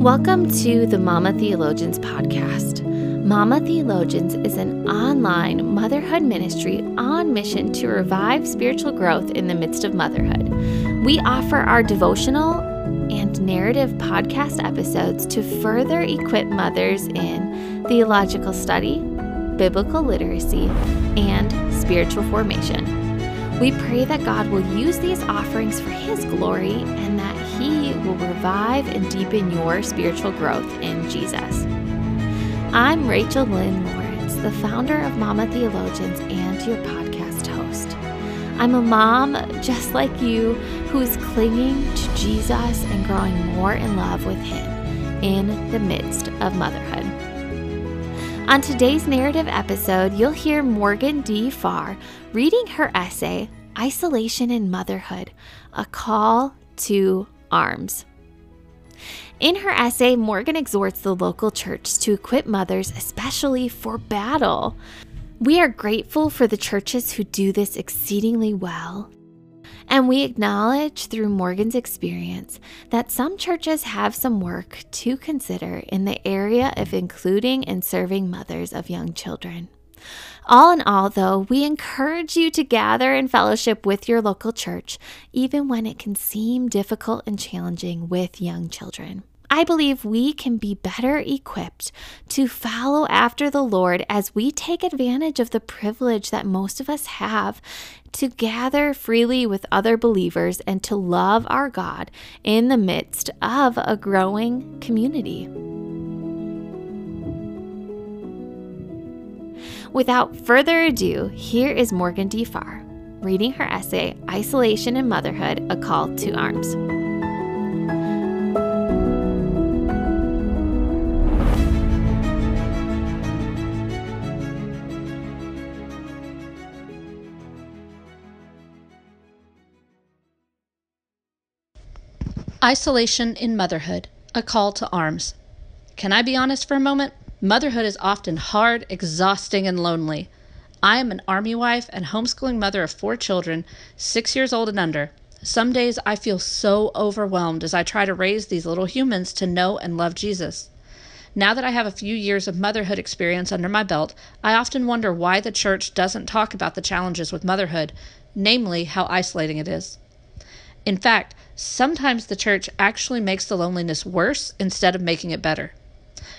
Welcome to the Mama Theologians podcast. Mama Theologians is an online motherhood ministry on mission to revive spiritual growth in the midst of motherhood. We offer our devotional and narrative podcast episodes to further equip mothers in theological study, biblical literacy, and spiritual formation. We pray that God will use these offerings for His glory and that He will revive and deepen your spiritual growth in Jesus. I'm Rachel Lynn Lawrence, the founder of Mama Theologians and your podcast host. I'm a mom just like you who is clinging to Jesus and growing more in love with Him in the midst of motherhood. On today's narrative episode, you'll hear Morgan D. Farr reading her essay, Isolation in Motherhood, A Call to Arms. In her essay, Morgan exhorts the local church to equip mothers, especially for battle. We are grateful for the churches who do this exceedingly well. And we acknowledge through Morgan's experience that some churches have some work to consider in the area of including and serving mothers of young children. All in all, though, we encourage you to gather in fellowship with your local church, even when it can seem difficult and challenging with young children. I believe we can be better equipped to follow after the Lord as we take advantage of the privilege that most of us have to gather freely with other believers and to love our God in the midst of a growing community. Without further ado, here is Morgan D. Farr reading her essay, Isolation in Motherhood, A Call to Arms. Isolation in Motherhood, A Call to Arms. Can I be honest for a moment? Motherhood is often hard, exhausting, and lonely. I am an army wife and homeschooling mother of 4 children, 6 years old and under. Some days I feel so overwhelmed as I try to raise these little humans to know and love Jesus. Now that I have a few years of motherhood experience under my belt, I often wonder why the church doesn't talk about the challenges with motherhood, namely how isolating it is. In fact, sometimes the church actually makes the loneliness worse instead of making it better.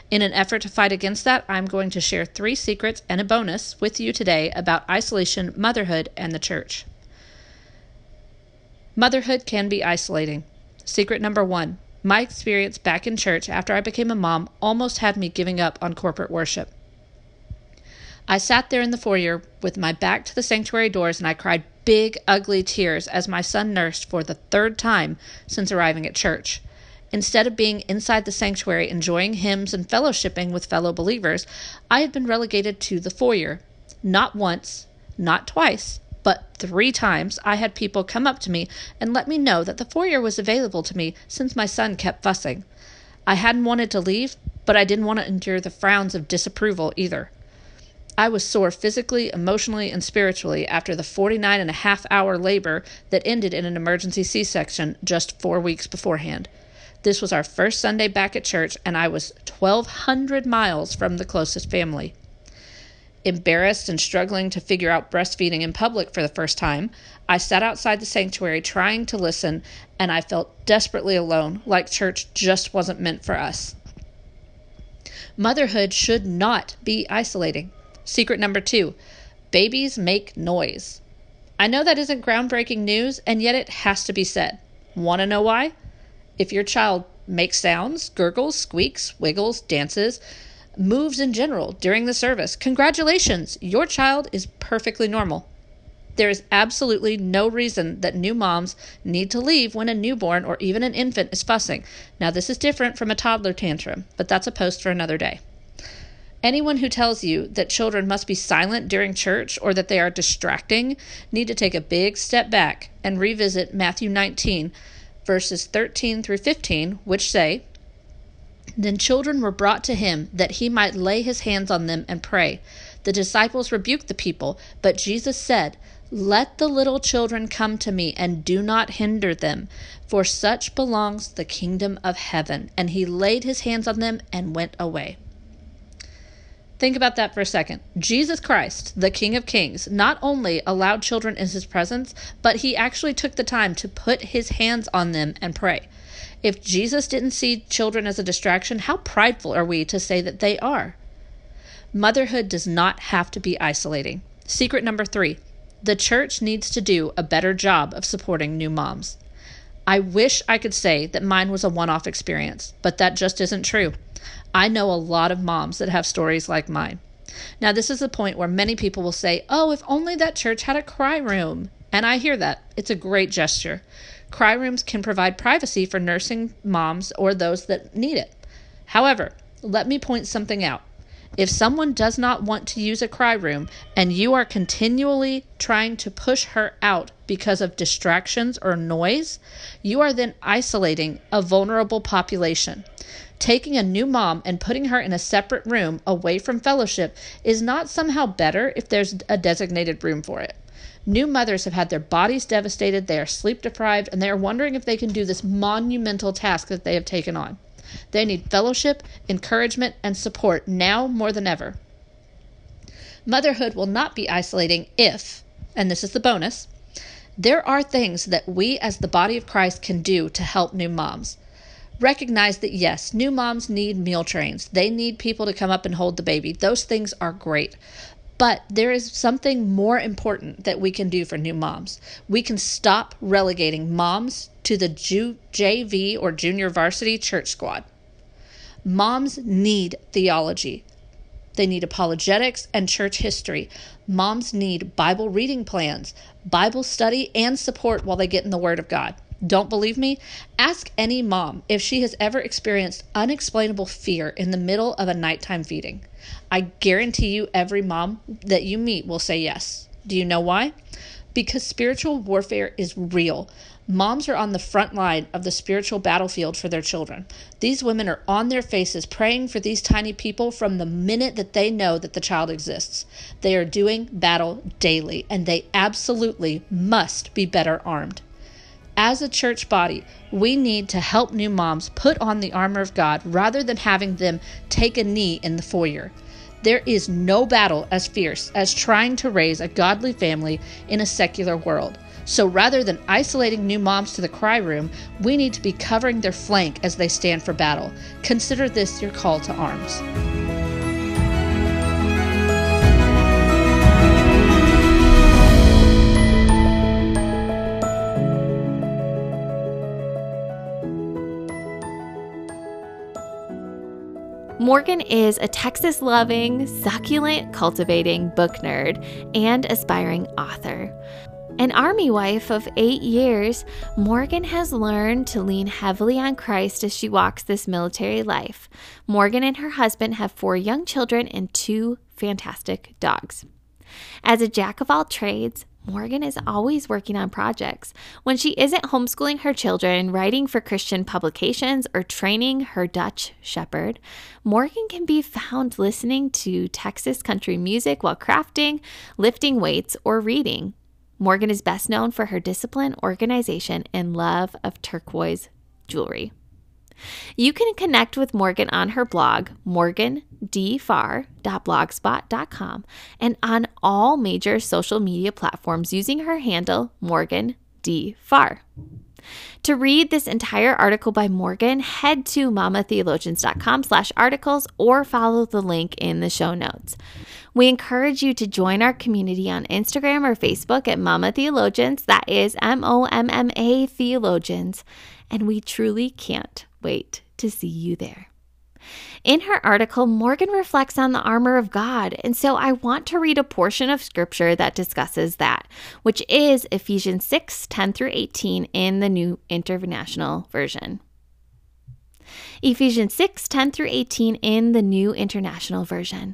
In an effort to fight against that, I'm going to share 3 secrets and a bonus with you today about isolation, motherhood, and the church. Motherhood can be isolating. Secret number 1. My experience back in church after I became a mom almost had me giving up on corporate worship. I sat there in the foyer with my back to the sanctuary doors and I cried big, ugly tears as my son nursed for the 3rd time since arriving at church. Instead of being inside the sanctuary enjoying hymns and fellowshipping with fellow believers, I had been relegated to the foyer. Not once, not twice, but 3 times I had people come up to me and let me know that the foyer was available to me since my son kept fussing. I hadn't wanted to leave, but I didn't want to endure the frowns of disapproval either. I was sore physically, emotionally, and spiritually after the 49.5-hour labor that ended in an emergency C-section just 4 weeks beforehand. This was our first Sunday back at church, and I was 1,200 miles from the closest family. Embarrassed and struggling to figure out breastfeeding in public for the first time, I sat outside the sanctuary trying to listen, and I felt desperately alone, like church just wasn't meant for us. Motherhood should not be isolating. Secret number 2, babies make noise. I know that isn't groundbreaking news, and yet it has to be said. Want to know why? If your child makes sounds, gurgles, squeaks, wiggles, dances, moves in general during the service, congratulations, your child is perfectly normal. There is absolutely no reason that new moms need to leave when a newborn or even an infant is fussing. Now, this is different from a toddler tantrum, but that's a post for another day. Anyone who tells you that children must be silent during church or that they are distracting need to take a big step back and revisit Matthew 19, verses 13 through 15, which say, "Then children were brought to him that he might lay his hands on them and pray. The disciples rebuked the people, but Jesus said, Let the little children come to me, and do not hinder them, for such belongs the kingdom of heaven. And he laid his hands on them and went away. Think about that for a second. Jesus Christ, the King of Kings, not only allowed children in his presence, but he actually took the time to put his hands on them and pray. If Jesus didn't see children as a distraction, how prideful are we to say that they are? Motherhood does not have to be isolating. Secret number 3, the church needs to do a better job of supporting new moms. I wish I could say that mine was a one-off experience, but that just isn't true. I know a lot of moms that have stories like mine. Now, this is the point where many people will say, oh, if only that church had a cry room. And I hear that. It's a great gesture. Cry rooms can provide privacy for nursing moms or those that need it. However, let me point something out. If someone does not want to use a cry room and you are continually trying to push her out because of distractions or noise, you are then isolating a vulnerable population. Taking a new mom and putting her in a separate room away from fellowship is not somehow better if there's a designated room for it. New mothers have had their bodies devastated, they are sleep deprived, and they are wondering if they can do this monumental task that they have taken on. They need fellowship, encouragement, and support now more than ever. Motherhood will not be isolating if, and this is the bonus, there are things that we as the body of Christ can do to help new moms. Recognize that yes, new moms need meal trains. They need people to come up and hold the baby. Those things are great. But there is something more important that we can do for new moms. We can stop relegating moms to the JV or junior varsity church squad. Moms need theology. They need apologetics and church history. Moms need Bible reading plans, Bible study, and support while they get in the Word of God. Don't believe me? Ask any mom if she has ever experienced unexplainable fear in the middle of a nighttime feeding. I guarantee you every mom that you meet will say yes. Do you know why? Because spiritual warfare is real. Moms are on the front line of the spiritual battlefield for their children. These women are on their faces praying for these tiny people from the minute that they know that the child exists. They are doing battle daily, and they absolutely must be better armed. As a church body, we need to help new moms put on the armor of God rather than having them take a knee in the foyer. There is no battle as fierce as trying to raise a godly family in a secular world. So rather than isolating new moms to the cry room, we need to be covering their flank as they stand for battle. Consider this your call to arms. Morgan is a Texas-loving, succulent, cultivating book nerd and aspiring author. An army wife of 8 years, Morgan has learned to lean heavily on Christ as she walks this military life. Morgan and her husband have 4 young children and 2 fantastic dogs. As a jack of all trades, Morgan is always working on projects. When she isn't homeschooling her children, writing for Christian publications, or training her Dutch shepherd, Morgan can be found listening to Texas country music while crafting, lifting weights, or reading. Morgan is best known for her discipline, organization, and love of turquoise jewelry. You can connect with Morgan on her blog, morgandfarr.blogspot.com, and on all major social media platforms using her handle, Morgan D. Farr. To read this entire article by Morgan, head to mamatheologians.com/articles or follow the link in the show notes. We encourage you to join our community on Instagram or Facebook at Mama Theologians, that is MOMMA Theologians, and we truly can't wait to see you there. In her article, Morgan reflects on the armor of God, and so I want to read a portion of scripture that discusses that, which is Ephesians 6:10-18 in the New International Version. Ephesians 6:10-18 in the New International Version.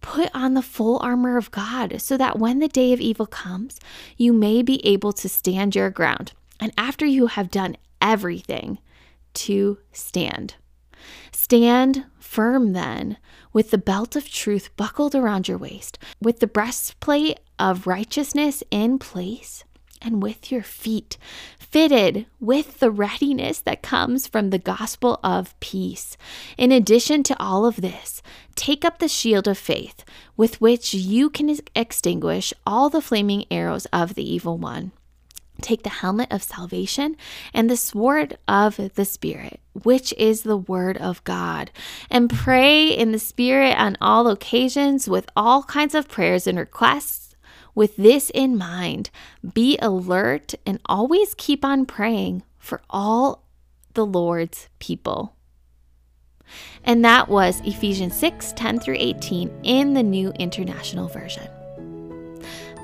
put on the full armor of God so that when the day of evil comes, you may be able to stand your ground. And after you have done everything, to stand. Stand firm then, with the belt of truth buckled around your waist, with the breastplate of righteousness in place, and with your feet fitted with the readiness that comes from the gospel of peace. In addition to all of this, take up the shield of faith with which you can extinguish all the flaming arrows of the evil one. Take the helmet of salvation and the sword of the Spirit, which is the word of God, and pray in the Spirit on all occasions with all kinds of prayers and requests. With this in mind, be alert and always keep on praying for all the Lord's people. And that was Ephesians 6, 10 through 18 in the New International Version.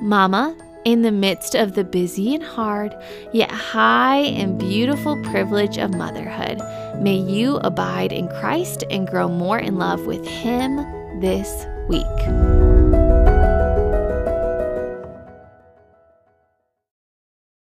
Mama, in the midst of the busy and hard, yet high and beautiful privilege of motherhood, may you abide in Christ and grow more in love with Him this week.